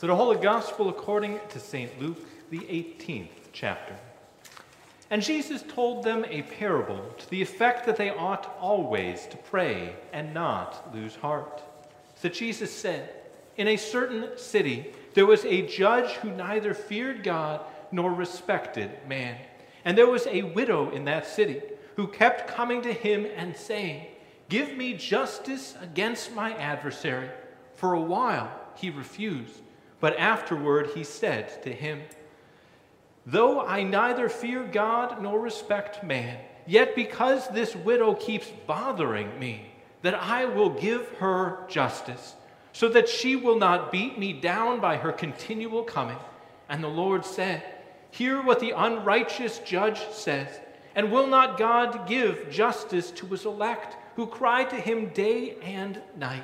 So the Holy Gospel according to St. Luke, the 18th chapter. And Jesus told them a parable to the effect that they ought always to pray and not lose heart. So Jesus said, In a certain city there was a judge who neither feared God nor respected man. And there was a widow in that city who kept coming to him and saying, Give me justice against my adversary. For a while he refused. But afterward he said to him, Though I neither fear God nor respect man, yet because this widow keeps bothering me, that I will give her justice, so that she will not beat me down by her continual coming. And the Lord said, Hear what the unrighteous judge says, and will not God give justice to his elect, who cry to him day and night?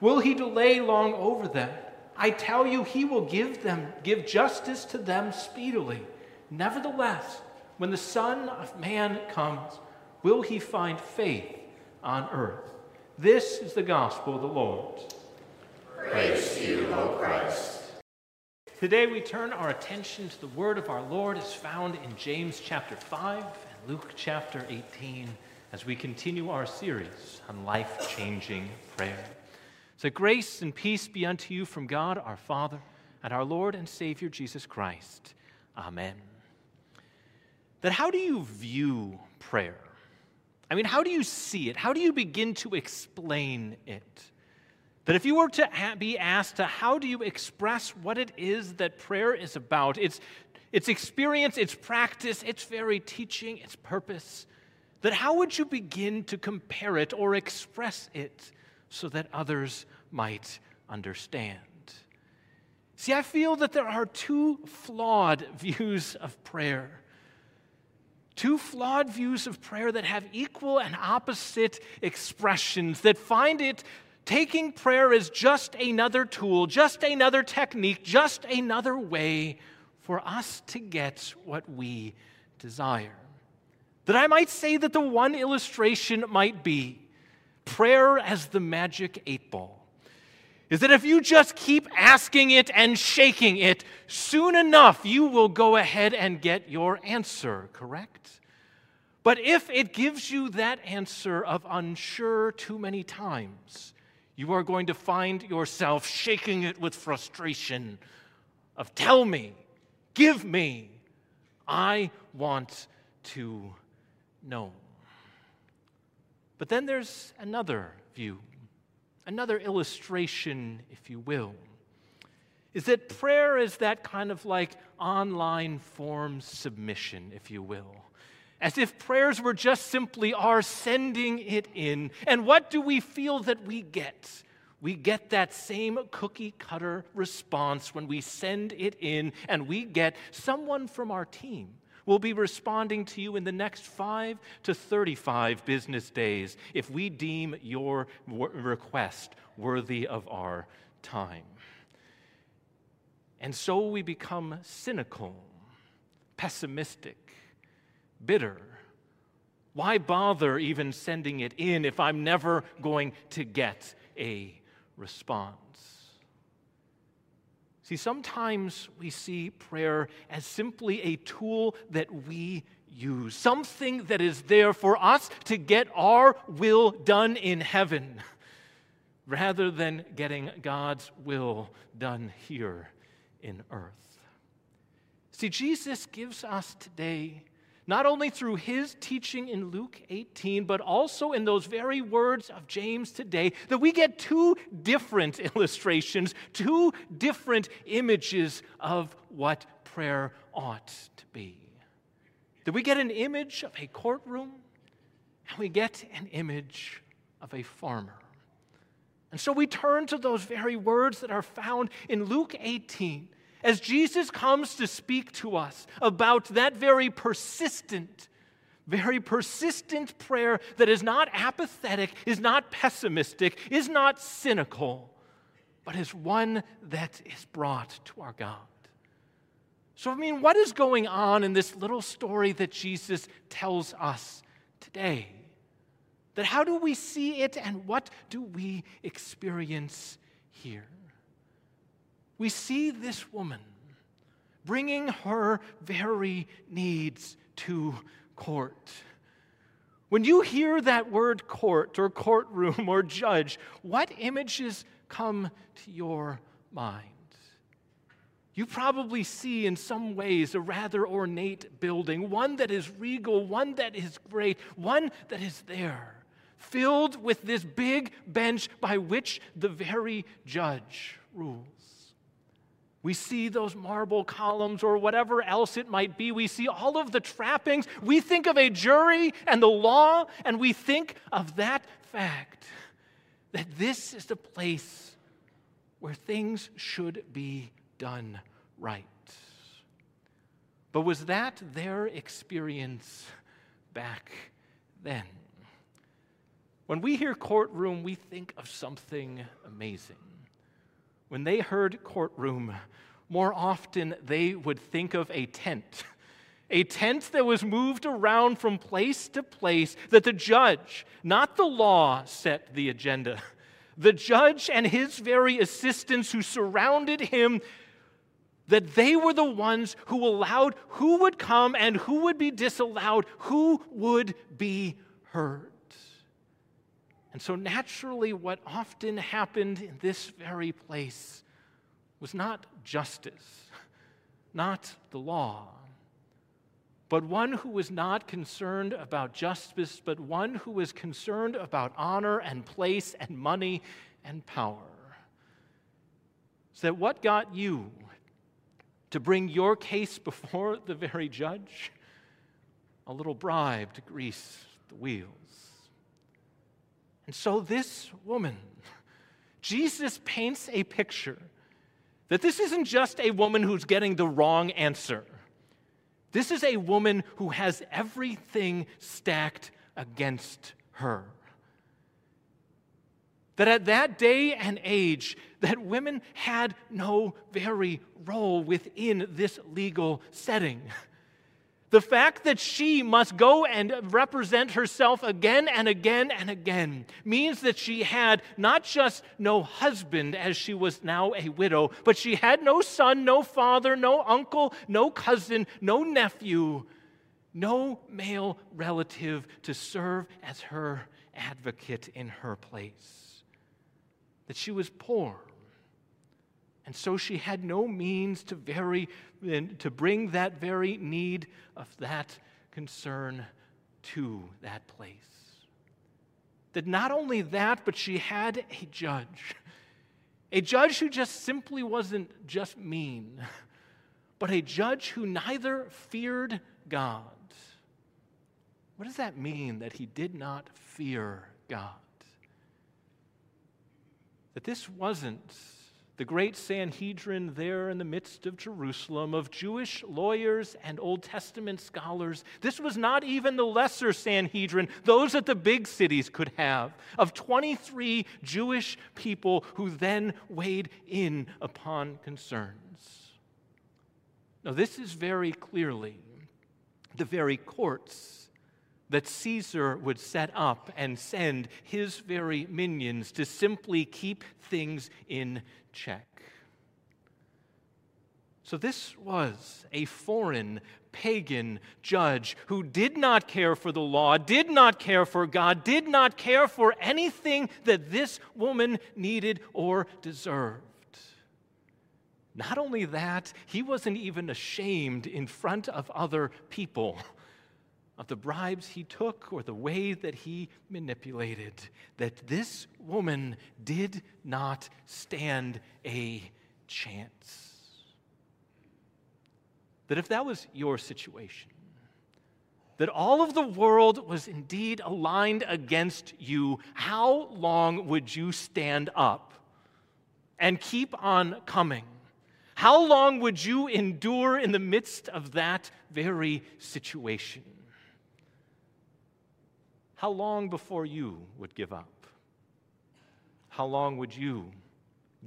Will he delay long over them? I tell you, he will give justice to them speedily. Nevertheless, when the Son of Man comes, will he find faith on earth? This is the gospel of the Lord. Praise to you, O Christ. Today we turn our attention to the word of our Lord as found in James chapter 5 and Luke chapter 18 as we continue our series on life-changing prayer. So grace and peace be unto you from God our Father and our Lord and Savior Jesus Christ. Amen. Then how do you view prayer? I mean, how do you see it? How do you begin to explain it? That if you were to be asked to how do you express what it is that prayer is about, its experience, its practice, its very teaching, its purpose, that how would you begin to compare it or express it so that others might understand? See, I feel that there are two flawed views of prayer. Two flawed views of prayer that have equal and opposite expressions, that find it taking prayer as just another tool, just another technique, just another way for us to get what we desire. That I might say that the one illustration might be prayer as the magic 8 ball is that if you just keep asking it and shaking it, soon enough you will go ahead and get your answer, correct? But if it gives you that answer of unsure too many times, you are going to find yourself shaking it with frustration of tell me, give me, I want to know. But then there's another view, another illustration, if you will, is that prayer is that kind of like online form submission, if you will, as if prayers were just simply our sending it in. And what do we feel that we get? We get that same cookie-cutter response when we send it in, and we get someone from our team we'll be responding to you in the next 5 to 35 business days if we deem your request worthy of our time. And so we become cynical, pessimistic, bitter. Why bother even sending it in if I'm never going to get a response? See, sometimes we see prayer as simply a tool that we use, something that is there for us to get our will done in heaven, rather than getting God's will done here in earth. See, Jesus gives us today, not only through his teaching in Luke 18, but also in those very words of James today, that we get two different illustrations, two different images of what prayer ought to be. That we get an image of a courtroom, and we get an image of a farmer. And so we turn to those very words that are found in Luke 18, as Jesus comes to speak to us about that very persistent prayer that is not apathetic, is not pessimistic, is not cynical, but is one that is brought to our God. So, I mean, what is going on in this little story that Jesus tells us today? That how do we see it and what do we experience here? we see this woman bringing her very needs to court. When you hear that word court or courtroom or judge, what images come to your mind? You probably see in some ways a rather ornate building, one that is regal, one that is great, one that is there, filled with this big bench by which the very judge rules. We see those marble columns or whatever else it might be. We see all of the trappings. We think of a jury and the law, and we think of that fact, that this is the place where things should be done right. But was that their experience back then? When we hear courtroom, we think of something amazing. When they heard courtroom, more often they would think of a tent that was moved around from place to place, that the judge, not the law, set the agenda. The judge and his very assistants who surrounded him, that they were the ones who allowed who would come and who would be disallowed, who would be heard. And so naturally, what often happened in this very place was not justice, not the law, but one who was not concerned about justice, but one who was concerned about honor and place and money and power. So that what got you to bring your case before the very judge? A little bribe to grease the wheels. And so this woman, Jesus paints a picture that this isn't just a woman who's getting the wrong answer. This is a woman who has everything stacked against her. That at that day and age, that women had no very role within this legal setting. The fact that she must go and represent herself again and again and again means that she had not just no husband, as she was now a widow, but she had no son, no father, no uncle, no cousin, no nephew, no male relative to serve as her advocate in her place. That she was poor. And so she had no means to bring that very need of that concern to that place. That not only that, but she had a judge who just simply wasn't just mean, but a judge who neither feared God. What does that mean, that he did not fear God? That this wasn't the great Sanhedrin there in the midst of Jerusalem, of Jewish lawyers and Old Testament scholars. This was not even the lesser Sanhedrin, those that the big cities could have, of 23 Jewish people who then weighed in upon concerns. Now, this is very clearly the very courts that Caesar would set up and send his very minions to simply keep things in check. So this was a foreign, pagan judge who did not care for the law, did not care for God, did not care for anything that this woman needed or deserved. Not only that, he wasn't even ashamed in front of other people of the bribes he took or the way that he manipulated, that this woman did not stand a chance. That if that was your situation, that all of the world was indeed aligned against you, how long would you stand up and keep on coming? How long would you endure in the midst of that very situation? How long before you would give up? How long would you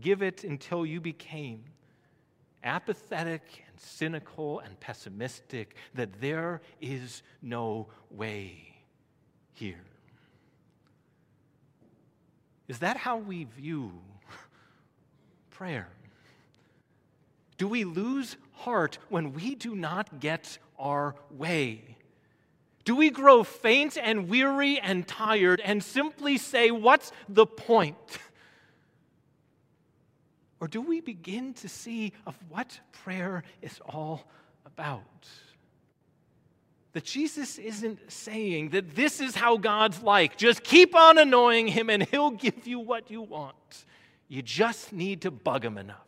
give it until you became apathetic and cynical and pessimistic that there is no way here? Is that how we view prayer? Do we lose heart when we do not get our way? Do we grow faint and weary and tired and simply say, what's the point? Or do we begin to see of what prayer is all about? That Jesus isn't saying that this is how God's like. Just keep on annoying him and he'll give you what you want. You just need to bug him enough.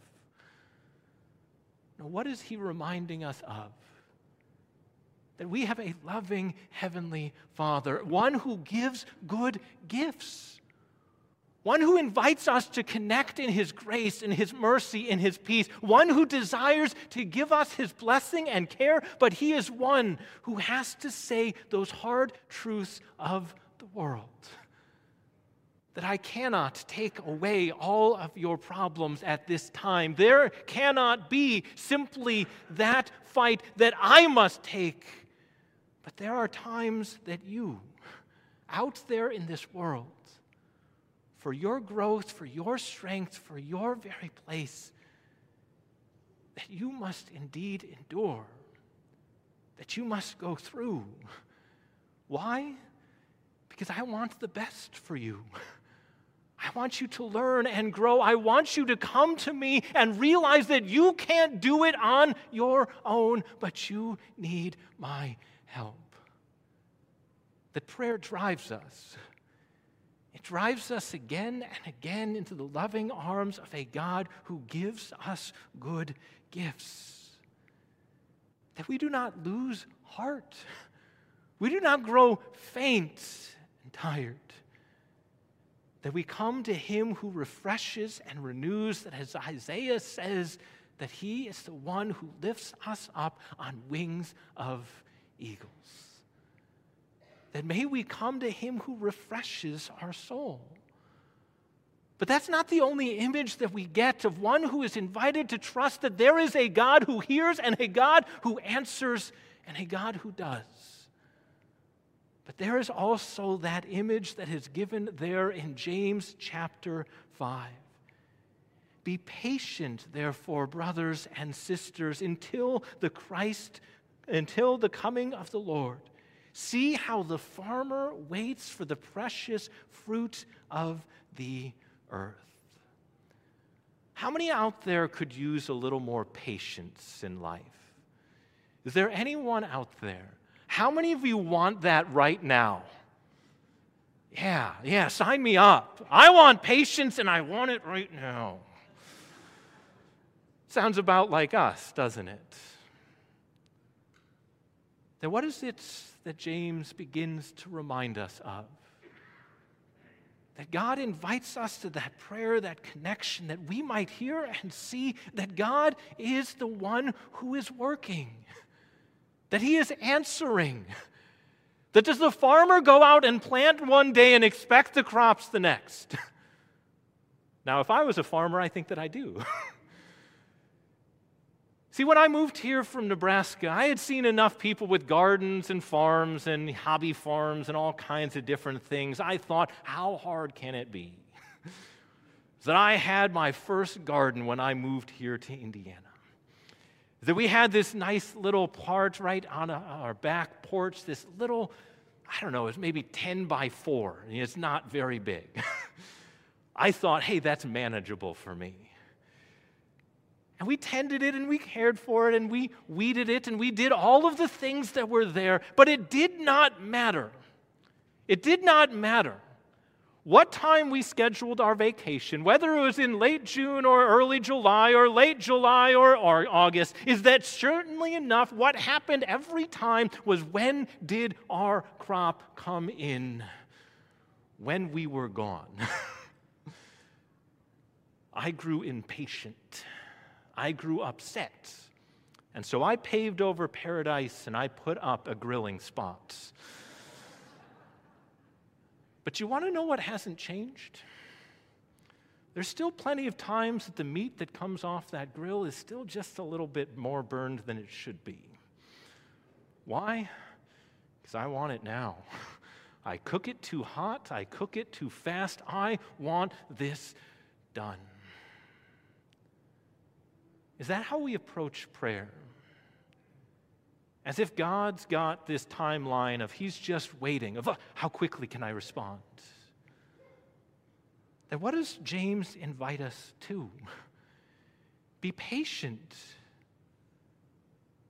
Now, what is he reminding us of? That we have a loving heavenly Father, one who gives good gifts, one who invites us to connect in his grace, in his mercy, in his peace, one who desires to give us his blessing and care, but he is one who has to say those hard truths of the world. That I cannot take away all of your problems at this time. There cannot be simply that fight that I must take. But there are times that you, out there in this world, for your growth, for your strength, for your very place, that you must indeed endure, that you must go through. Why? Because I want the best for you. I want you to learn and grow. I want you to come to me and realize that you can't do it on your own, but you need my help. That prayer drives us. It drives us again and again into the loving arms of a God who gives us good gifts. That we do not lose heart. We do not grow faint and tired. That we come to him who refreshes and renews, that as Isaiah says, that he is the one who lifts us up on wings of eagles. That may we come to him who refreshes our soul. But that's not the only image that we get of one who is invited to trust that there is a God who hears and a God who answers and a God who does. But there is also that image that is given there in James chapter 5. Be patient, therefore, brothers and sisters, until the coming of the Lord. See how the farmer waits for the precious fruit of the earth. How many out there could use a little more patience in life? Is there anyone out there? How many of you want that right now? Yeah, sign me up. I want patience and I want it right now. Sounds about like us, doesn't it? Then what is it that James begins to remind us of? That God invites us to that prayer, that connection, that we might hear and see that God is the one who is working. That he is answering. That does the farmer go out and plant one day and expect the crops the next? Now, if I was a farmer, I think that I do. See, when I moved here from Nebraska, I had seen enough people with gardens and farms and hobby farms and all kinds of different things. I thought, how hard can it be? That I had my first garden when I moved here to Indiana. That we had this nice little part right on our back porch, this little, I don't know, it's maybe 10 by 4. It's not very big. I thought, hey, that's manageable for me. And we tended it and we cared for it and we weeded it and we did all of the things that were there, but it did not matter. It did not matter what time we scheduled our vacation, whether it was in late June or early July or late July or August, is that certainly enough what happened every time was when did our crop come in when we were gone. I grew impatient. I grew upset. And so I paved over paradise and I put up a grilling spot. But you want to know what hasn't changed? There's still plenty of times that the meat that comes off that grill is still just a little bit more burned than it should be. Why? Because I want it now. I cook it too hot. I cook it too fast. I want this done. Is that how we approach prayer? As if God's got this timeline of he's just waiting, of how quickly can I respond? Then what does James invite us to? Be patient.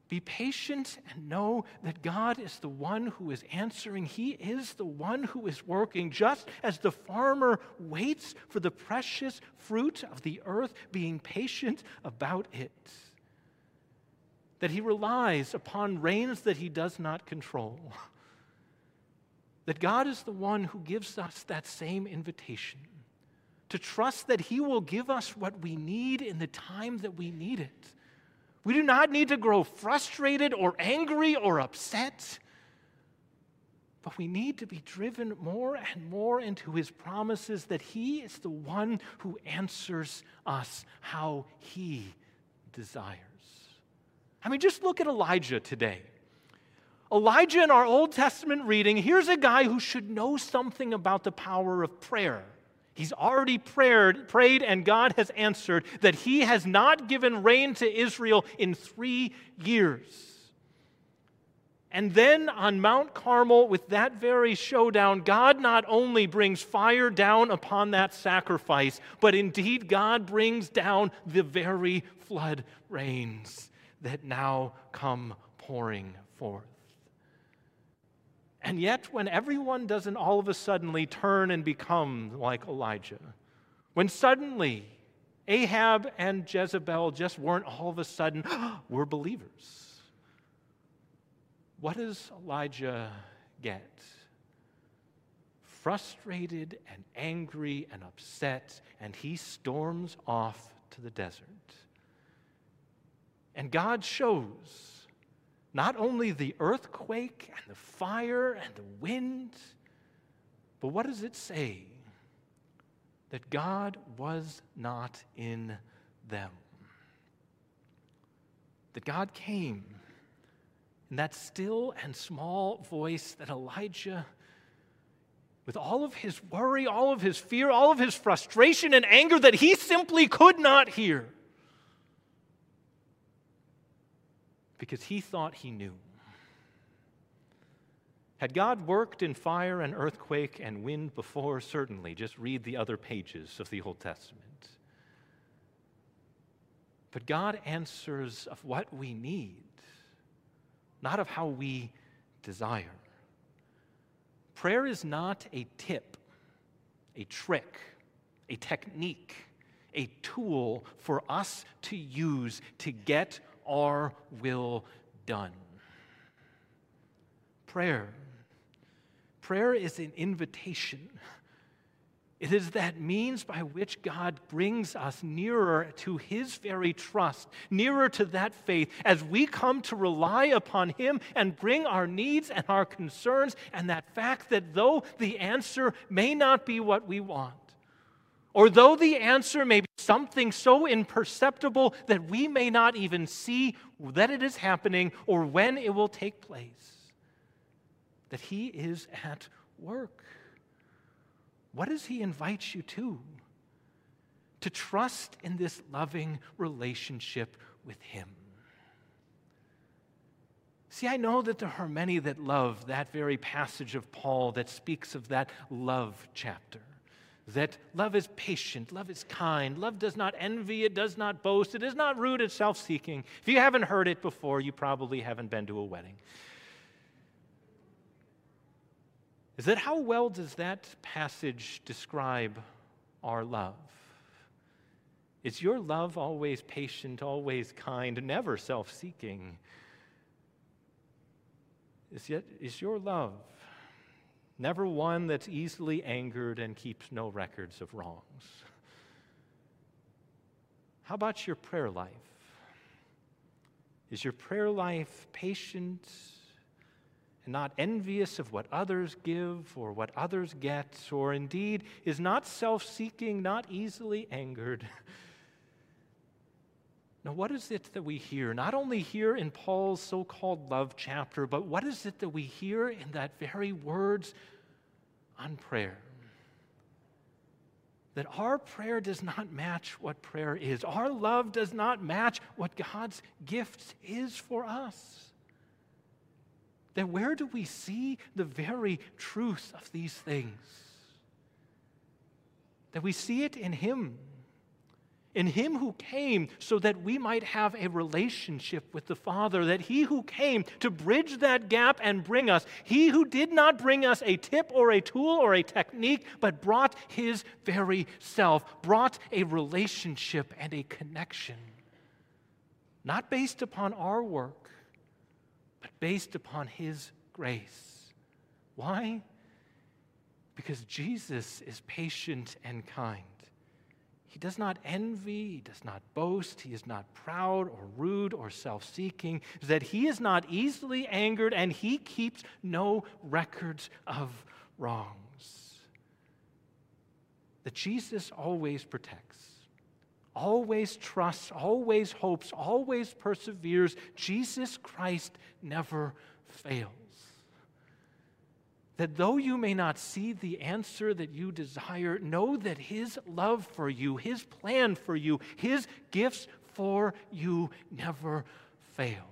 Be patient and know that God is the one who is answering. He is the one who is working. Just as the farmer waits for the precious fruit of the earth, being patient about it. That he relies upon rains that he does not control. That God is the one who gives us that same invitation. To trust that he will give us what we need in the time that we need it. We do not need to grow frustrated or angry or upset, but we need to be driven more and more into his promises that he is the one who answers us how he desires. I mean, just look at Elijah today. Elijah in our Old Testament reading, here's a guy who should know something about the power of prayer. He's already prayed, and God has answered that he has not given rain to Israel in 3 years. And then on Mount Carmel, with that very showdown, God not only brings fire down upon that sacrifice, but indeed God brings down the very flood rains that now come pouring forth. And yet, when everyone doesn't all of a sudden turn and become like Elijah, when suddenly Ahab and Jezebel just weren't all of a sudden, we're believers, what does Elijah get? Frustrated and angry and upset, and he storms off to the desert. And God shows not only the earthquake and the fire and the wind, but what does it say? That God was not in them. That God came in that still and small voice that Elijah, with all of his worry, all of his fear, all of his frustration and anger that he simply could not hear, because he thought he knew. Had God worked in fire and earthquake and wind before? Certainly. Just read the other pages of the Old Testament. But God answers of what we need, not of how we desire. Prayer is not a tip, a trick, a technique, a tool for us to use to get our will done. Prayer is an invitation. It is that means by which God brings us nearer to his very trust, nearer to that faith, as we come to rely upon him and bring our needs and our concerns, and that fact that though the answer may not be what we want, or though the answer may be something so imperceptible that we may not even see that it is happening or when it will take place, that he is at work. What does he invite you to? To trust in this loving relationship with him. See, I know that there are many that love that very passage of Paul that speaks of that love chapter. That love is patient, love is kind, love does not envy, it does not boast, it is not rude, it's self-seeking. If you haven't heard it before, you probably haven't been to a wedding. Is that how well does that passage describe our love? Is your love always patient, always kind, never self-seeking? Is your love never one that's easily angered and keeps no records of wrongs? How about your prayer life? Is your prayer life patient and not envious of what others give or what others get, or indeed is not self-seeking, not easily angered? Now, what is it that we hear, not only here in Paul's so-called love chapter, but what is it that we hear in that very words on prayer? that our prayer does not match what prayer is. Our love does not match what God's gift is for us. Then where do we see the very truth of these things? That we see it in Him who came so that we might have a relationship with the Father, that He who came to bridge that gap and bring us, He who did not bring us a tip or a tool or a technique, but brought His very self, brought a relationship and a connection, not based upon our work, but based upon His grace. Why? Because Jesus is patient and kind. He does not envy, He does not boast, He is not proud or rude or self-seeking, that He is not easily angered, and He keeps no records of wrongs. That Jesus always protects, always trusts, always hopes, always perseveres. Jesus Christ never fails. That though you may not see the answer that you desire, know that His love for you, His plan for you, His gifts for you never fail.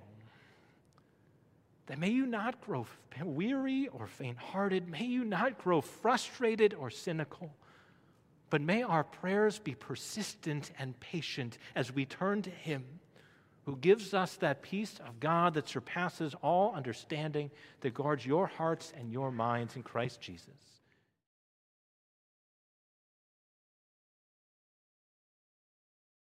That may you not grow weary or faint-hearted, may you not grow frustrated or cynical, but may our prayers be persistent and patient as we turn to Him, who gives us that peace of God that surpasses all understanding, that guards your hearts and your minds in Christ Jesus.